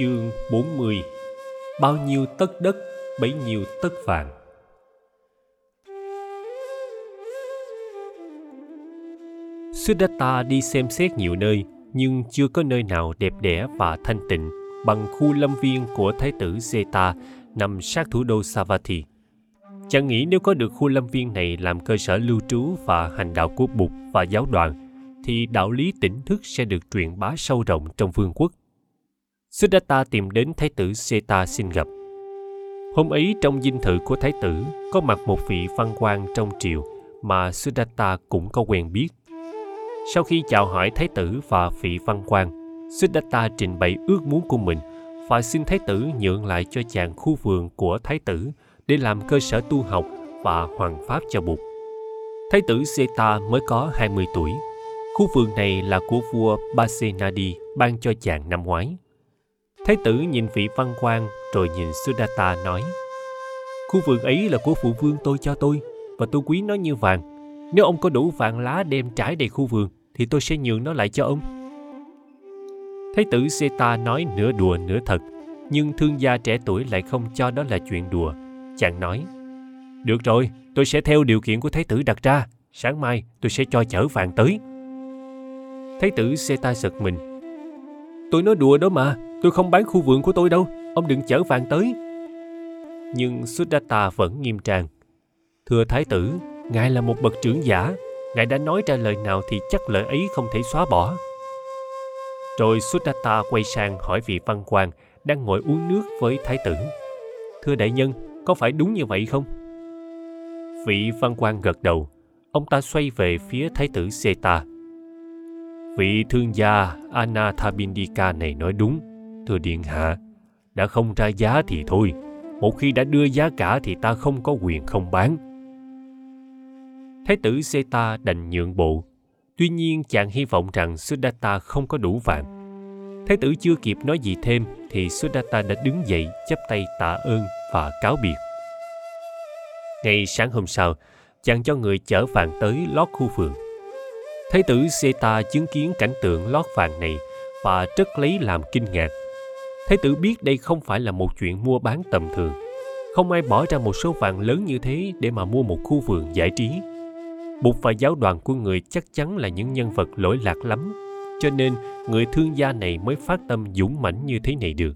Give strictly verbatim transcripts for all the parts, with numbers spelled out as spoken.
Chương bốn mươi. Bao nhiêu tất đất, bấy nhiêu tất vàng. Sudatta đi xem xét nhiều nơi, nhưng chưa có nơi nào đẹp đẽ và thanh tịnh bằng khu lâm viên của Thái tử Zeta nằm sát thủ đô Savatthi. Chàng nghĩ nếu có được khu lâm viên này làm cơ sở lưu trú và hành đạo của Bụt và giáo đoàn, thì đạo lý tỉnh thức sẽ được truyền bá sâu rộng trong vương quốc. Sudatta tìm đến Thái tử Seta xin gặp. Hôm ấy trong dinh thự của Thái tử có mặt một vị văn quan trong triều mà Sudatta cũng có quen biết. Sau khi chào hỏi Thái tử và vị văn quan, Sudatta trình bày ước muốn của mình và xin Thái tử nhượng lại cho chàng khu vườn của Thái tử để làm cơ sở tu học và hoằng pháp cho Bụt. Thái tử Seta mới có hai mươi tuổi. Khu vườn này là của vua Basenadi ban cho chàng năm ngoái. Thái tử nhìn vị văn quan rồi nhìn Sudatta nói: Khu vườn ấy là của phụ vương tôi cho tôi và tôi quý nó như vàng. Nếu ông có đủ vàng lá đem trải đầy khu vườn thì tôi sẽ nhường nó lại cho ông. Thái tử Seta nói nửa đùa nửa thật, nhưng thương gia trẻ tuổi lại không cho đó là chuyện đùa. Chàng nói: Được rồi, tôi sẽ theo điều kiện của thái tử đặt ra. Sáng mai tôi sẽ cho chở vàng tới. Thái tử Seta giật mình: Tôi nói đùa đó mà, tôi không bán khu vườn của tôi đâu, ông đừng chở vàng tới. Nhưng Sudatta vẫn nghiêm trang: Thưa thái tử, ngài là một bậc trưởng giả, ngài đã nói ra lời nào thì chắc lời ấy không thể xóa bỏ. Rồi Sudatta quay sang hỏi vị văn quan đang ngồi uống nước với thái tử: Thưa đại nhân, có phải đúng như vậy không? Vị văn quan gật đầu. Ông ta xoay về phía thái tử Seta: Vị thương gia Anathabindika này nói đúng, thưa điện hạ. Đã không ra giá thì thôi, một khi đã đưa giá cả thì ta không có quyền không bán. Thái tử Seta đành nhượng bộ. Tuy nhiên chàng hy vọng rằng Sudatta không có đủ vàng. Thái tử chưa kịp nói gì thêm thì Sudatta đã đứng dậy chắp tay tạ ơn và cáo biệt. Ngày sáng hôm sau, chàng cho người chở vàng tới lót khu vườn. Thái tử Seta chứng kiến cảnh tượng lót vàng này và rất lấy làm kinh ngạc. Thái tử biết đây không phải là một chuyện mua bán tầm thường. Không ai bỏ ra một số vàng lớn như thế để mà mua một khu vườn giải trí. Bụt và giáo đoàn của người chắc chắn là những nhân vật lỗi lạc lắm, cho nên người thương gia này mới phát tâm dũng mãnh như thế này được.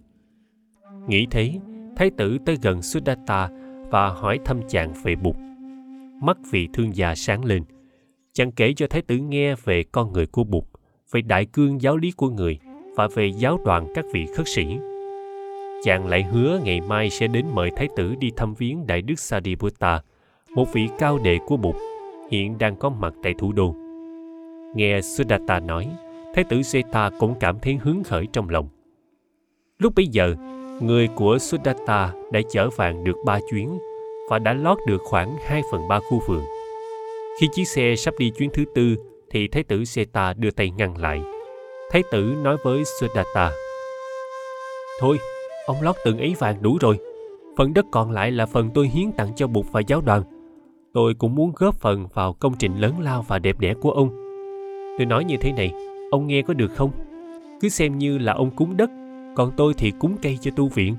Nghĩ thế, thái tử tới gần Sudatta và hỏi thăm chàng về Bụt. Mắt vị thương gia sáng lên. Chàng kể cho thái tử nghe về con người của Bụt, về đại cương giáo lý của người và về giáo đoàn các vị khất sĩ. Chàng lại hứa ngày mai sẽ đến mời thái tử đi thăm viếng đại đức Sariputta, một vị cao đệ của Bụt, hiện đang có mặt tại thủ đô. Nghe Sudatta nói, thái tử Zeta cũng cảm thấy hứng khởi trong lòng. Lúc bấy giờ, người của Sudatta đã chở vàng được ba chuyến và đã lót được khoảng hai phần ba khu vườn. Khi chiếc xe sắp đi chuyến thứ tư thì thái tử Seta đưa tay ngăn lại. Thái tử nói với Sudatta: Thôi, ông lót từng ấy vàng đủ rồi. Phần đất còn lại là phần tôi hiến tặng cho Bụt và giáo đoàn. Tôi cũng muốn góp phần vào công trình lớn lao và đẹp đẽ của ông. Tôi nói như thế này, ông nghe có được không? Cứ xem như là ông cúng đất, còn tôi thì cúng cây cho tu viện.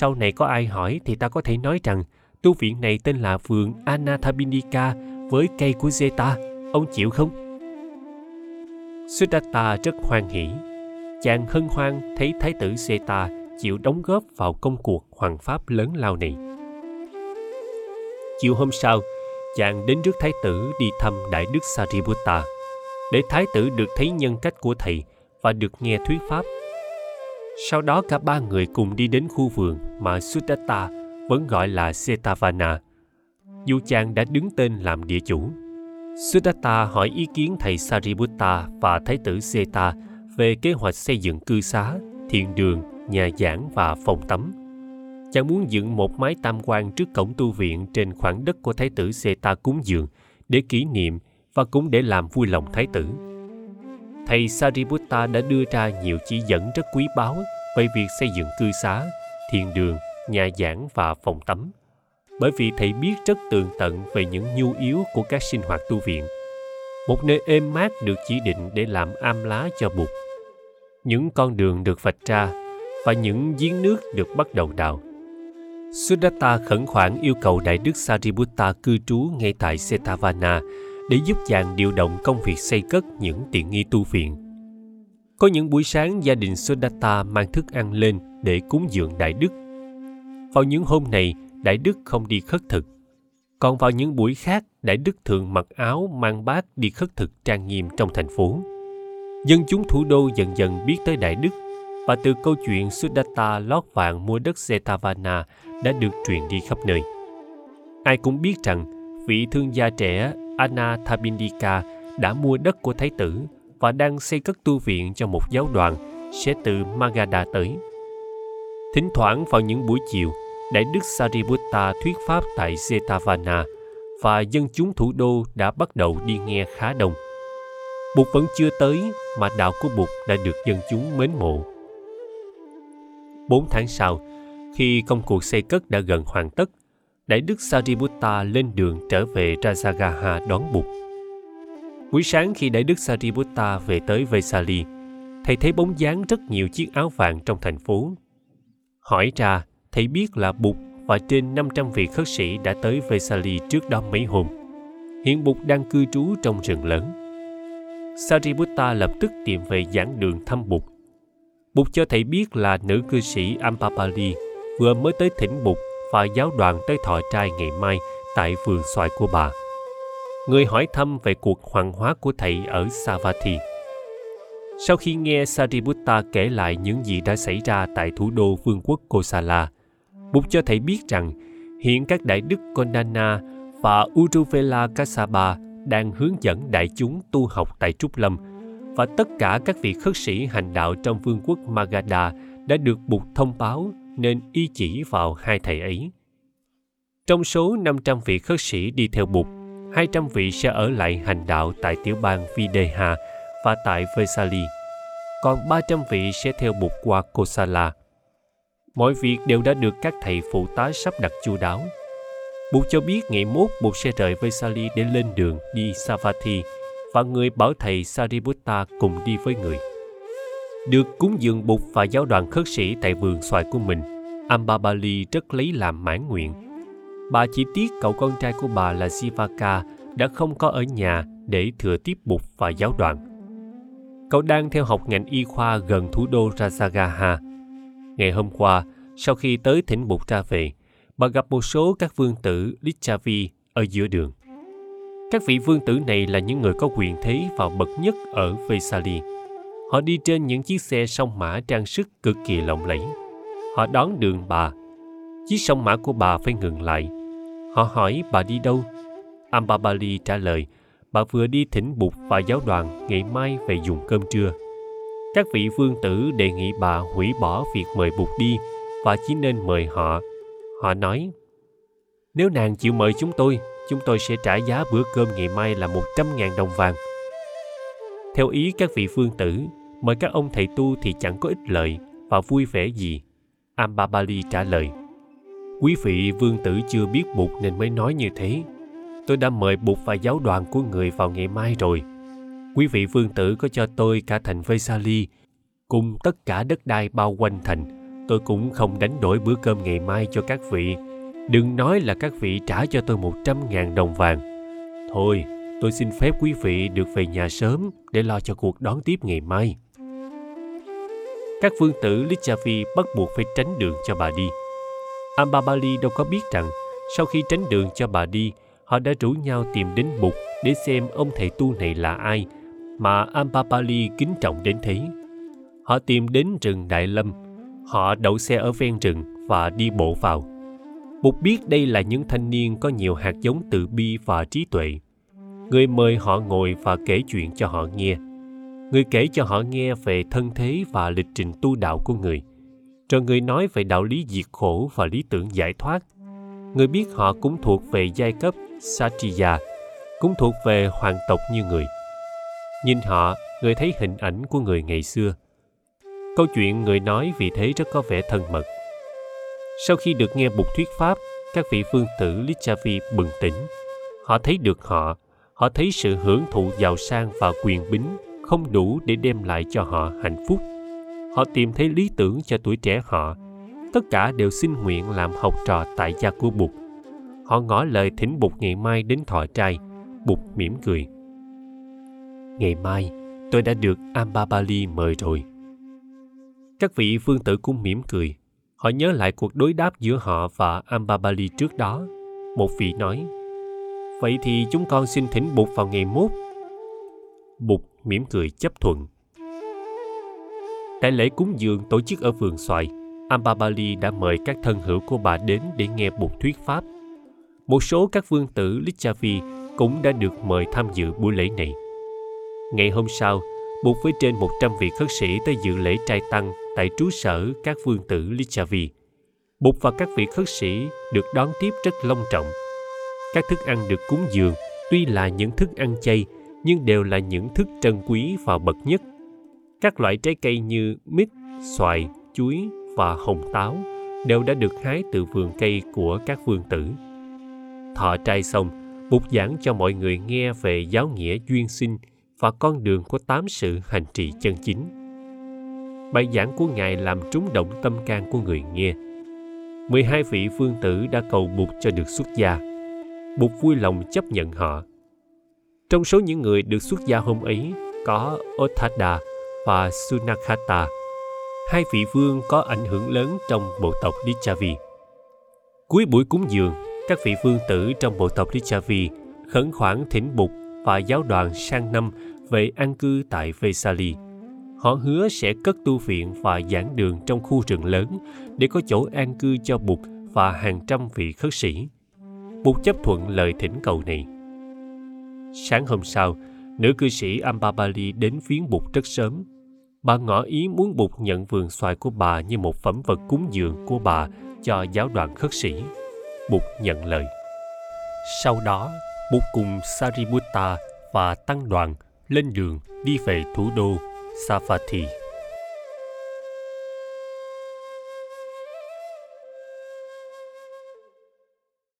Sau này có ai hỏi thì ta có thể nói rằng tu viện này tên là vườn Anathabindika với cây của Zeta, ông chịu không? Sudatta rất hoan hỉ. Chàng hân hoan thấy thái tử Zeta chịu đóng góp vào công cuộc hoằng pháp lớn lao này. Chiều hôm sau, chàng đến rước thái tử đi thăm đại đức Sariputta, để thái tử được thấy nhân cách của thầy và được nghe thuyết pháp. Sau đó cả ba người cùng đi đến khu vườn mà Sudatta vẫn gọi là Jetavana, dù chàng đã đứng tên làm địa chủ. Sudatta hỏi ý kiến thầy Sariputta và thái tử Zeta về kế hoạch xây dựng cư xá, thiền đường, nhà giảng và phòng tắm. Chàng muốn dựng một mái tam quan trước cổng tu viện trên khoảng đất của thái tử Zeta cúng dường để kỷ niệm và cũng để làm vui lòng thái tử. Thầy Sariputta đã đưa ra nhiều chỉ dẫn rất quý báu về việc xây dựng cư xá, thiền đường, nhà giảng và phòng tắm, bởi vì thầy biết rất tường tận về những nhu yếu của các sinh hoạt tu viện. Một nơi êm mát được chỉ định để làm am lá cho Bụt. Những con đường được vạch ra và những giếng nước được bắt đầu đào. Sudatta khẩn khoản yêu cầu Đại Đức Sariputta cư trú ngay tại Jetavana để giúp chàng điều động công việc xây cất những tiện nghi tu viện. Có những buổi sáng gia đình Sudatta mang thức ăn lên để cúng dường Đại Đức. Vào những hôm này, Đại Đức không đi khất thực. Còn vào những buổi khác, Đại Đức thường mặc áo mang bát đi khất thực trang nghiêm trong thành phố. Dân chúng thủ đô dần dần biết tới Đại Đức, và từ câu chuyện Sudatta lót vàng mua đất Jetavana đã được truyền đi khắp nơi. Ai cũng biết rằng vị thương gia trẻ Anathabindika đã mua đất của Thái tử và đang xây cất tu viện cho một giáo đoàn sẽ từ Magadha tới. Thỉnh thoảng vào những buổi chiều, Đại Đức Sariputta thuyết pháp tại Jetavana và dân chúng thủ đô đã bắt đầu đi nghe khá đông. Bụt vẫn chưa tới mà đạo của Bụt đã được dân chúng mến mộ. Bốn tháng sau, khi công cuộc xây cất đã gần hoàn tất, Đại Đức Sariputta lên đường trở về Rajagaha đón Bụt. Buổi sáng khi Đại Đức Sariputta về tới Vesali, thầy thấy bóng dáng rất nhiều chiếc áo vàng trong thành phố. Hỏi ra, thầy biết là Bụt và trên năm trăm vị khất sĩ đã tới Vesali trước đó mấy hôm. Hiện Bụt đang cư trú trong rừng lớn. Sariputta lập tức tìm về giảng đường thăm Bụt. Bụt cho thầy biết là nữ cư sĩ Ambapali vừa mới tới thỉnh Bụt và giáo đoàn tới thọ trai ngày mai tại vườn xoài của bà. Người hỏi thăm về cuộc hoàng hóa của thầy ở Savatthi. Sau khi nghe Sariputta kể lại những gì đã xảy ra tại thủ đô vương quốc Kosala, Bụt cho thầy biết rằng hiện các đại đức Kondana và uruvela Kassapa đang hướng dẫn đại chúng tu học tại Trúc Lâm, và tất cả các vị khất sĩ hành đạo trong vương quốc Magadha đã được Bụt thông báo nên y chỉ vào hai thầy ấy. Trong số năm trăm vị khất sĩ đi theo Bụt, hai trăm vị sẽ ở lại hành đạo tại tiểu bang Videha và tại Vesali, còn ba trăm vị sẽ theo Bụt qua Kosala. Mọi việc đều đã được các thầy phụ tá sắp đặt chu đáo. Bụt cho biết ngày mốt Bụt sẽ rời Vesali để lên đường đi Savatthi, và người bảo thầy Sariputta cùng đi với người. Được cúng dường Bụt và giáo đoàn khất sĩ tại vườn xoài của mình, Ambapali rất lấy làm mãn nguyện. Bà chỉ tiếc cậu con trai của bà là Sivaka đã không có ở nhà để thừa tiếp Bụt và giáo đoàn. Cậu đang theo học ngành y khoa gần thủ đô Rajagaha. Ngày hôm qua, sau khi tới thỉnh Bụt ra về, bà gặp một số các vương tử Licchavi ở giữa đường. Các vị vương tử này là những người có quyền thế và bậc nhất ở Vesali. Họ đi trên những chiếc xe song mã trang sức cực kỳ lộng lẫy. Họ đón đường bà. Chiếc song mã của bà phải ngừng lại. Họ hỏi bà đi đâu. Ambapali trả lời, bà vừa đi thỉnh Bụt và giáo đoàn ngày mai về dùng cơm trưa. Các vị vương tử đề nghị bà hủy bỏ việc mời Bụt đi và chỉ nên mời họ. Họ nói, nếu nàng chịu mời chúng tôi, chúng tôi sẽ trả giá bữa cơm ngày mai là một trăm nghìn đồng vàng. Theo ý các vị phương tử, mời các ông thầy tu thì chẳng có ích lợi và vui vẻ gì. Ambapali trả lời, quý vị vương tử chưa biết Bụt nên mới nói như thế. Tôi đã mời Bụt và giáo đoàn của người vào ngày mai rồi. Quý vị vương tử có cho tôi cả thành Vesali, cùng tất cả đất đai bao quanh thành. Tôi cũng không đánh đổi bữa cơm ngày mai cho các vị. Đừng nói là các vị trả cho tôi một trăm nghìn đồng vàng. Thôi, tôi xin phép quý vị được về nhà sớm để lo cho cuộc đón tiếp ngày mai. Các vương tử Licchavi bắt buộc phải tránh đường cho bà đi. Ambapali đâu có biết rằng sau khi tránh đường cho bà đi, họ đã rủ nhau tìm đến Bụt để xem ông thầy tu này là ai mà Ambapali kính trọng đến thế. Họ tìm đến rừng Đại Lâm. Họ đậu xe ở ven rừng và đi bộ vào. Bụt biết đây là những thanh niên có nhiều hạt giống từ bi và trí tuệ. Người mời họ ngồi và kể chuyện cho họ nghe. Người kể cho họ nghe về thân thế và lịch trình tu đạo của người. Rồi người nói về đạo lý diệt khổ và lý tưởng giải thoát. Người biết họ cũng thuộc về giai cấp Kshatriya, cũng thuộc về hoàng tộc như người. Nhìn họ, người thấy hình ảnh của người ngày xưa. Câu chuyện người nói vì thế rất có vẻ thân mật. Sau khi được nghe Bụt thuyết pháp, các vị phương tử Licchavi bừng tỉnh. Họ thấy được họ, họ thấy sự hưởng thụ giàu sang và quyền bính không đủ để đem lại cho họ hạnh phúc. họ tìm thấy lý tưởng cho tuổi trẻ họ. Tất cả đều xin nguyện làm học trò tại gia của Bụt. Họ ngỏ lời thỉnh Bụt ngày mai đến thọ trai. Bụt mỉm cười. Ngày mai, tôi đã được Ambapali mời rồi. Các vị vương tử cũng mỉm cười. Họ nhớ lại cuộc đối đáp giữa họ và Ambapali trước đó. Một vị nói, vậy thì chúng con xin thỉnh Bụt vào ngày mốt. Bụt mỉm cười chấp thuận. Tại lễ cúng dường tổ chức ở vườn xoài, Ambapali đã mời các thân hữu của bà đến để nghe Bụt thuyết pháp. Một số các vương tử Licchavi cũng đã được mời tham dự buổi lễ này. Ngày hôm sau, Bụt với trên một trăm vị khất sĩ tới dự lễ trai tăng tại trú sở các vương tử Licchavi. Bụt và các vị khất sĩ được đón tiếp rất long trọng. Các thức ăn được cúng dường tuy là những thức ăn chay nhưng đều là những thức trân quý và bậc nhất. Các loại trái cây như mít, xoài, chuối và hồng táo đều đã được hái từ vườn cây của các vương tử. Thọ trai xong, Bụt giảng cho mọi người nghe về giáo nghĩa duyên sinh và con đường của tám sự hành trì chân chính. Bài giảng của Ngài làm trúng động tâm can của người nghe. mười hai vị vương tử đã cầu Bụt cho được xuất gia. Bụt vui lòng chấp nhận họ. Trong số những người được xuất gia hôm ấy có Uddhaka và Sunakkata. Hai vị vương có ảnh hưởng lớn trong bộ tộc Licchavi. Cuối buổi cúng dường, các vị vương tử trong bộ tộc Licchavi khẩn khoản thỉnh Bụt và giáo đoàn sang năm về an cư tại Vesali. Họ hứa sẽ cất tu viện và giảng đường trong khu rừng lớn để có chỗ an cư cho Bụt và hàng trăm vị khất sĩ. Bụt chấp thuận lời thỉnh cầu này. Sáng hôm sau, nữ cư sĩ Ambapali đến viếng Bụt rất sớm. Bà ngỏ ý muốn Bụt nhận vườn xoài của bà như một phẩm vật cúng dường của bà cho giáo đoàn khất sĩ. Bụt nhận lời. Sau đó, Bụt cùng Sariputta và tăng đoàn lên đường đi về thủ đô Safati.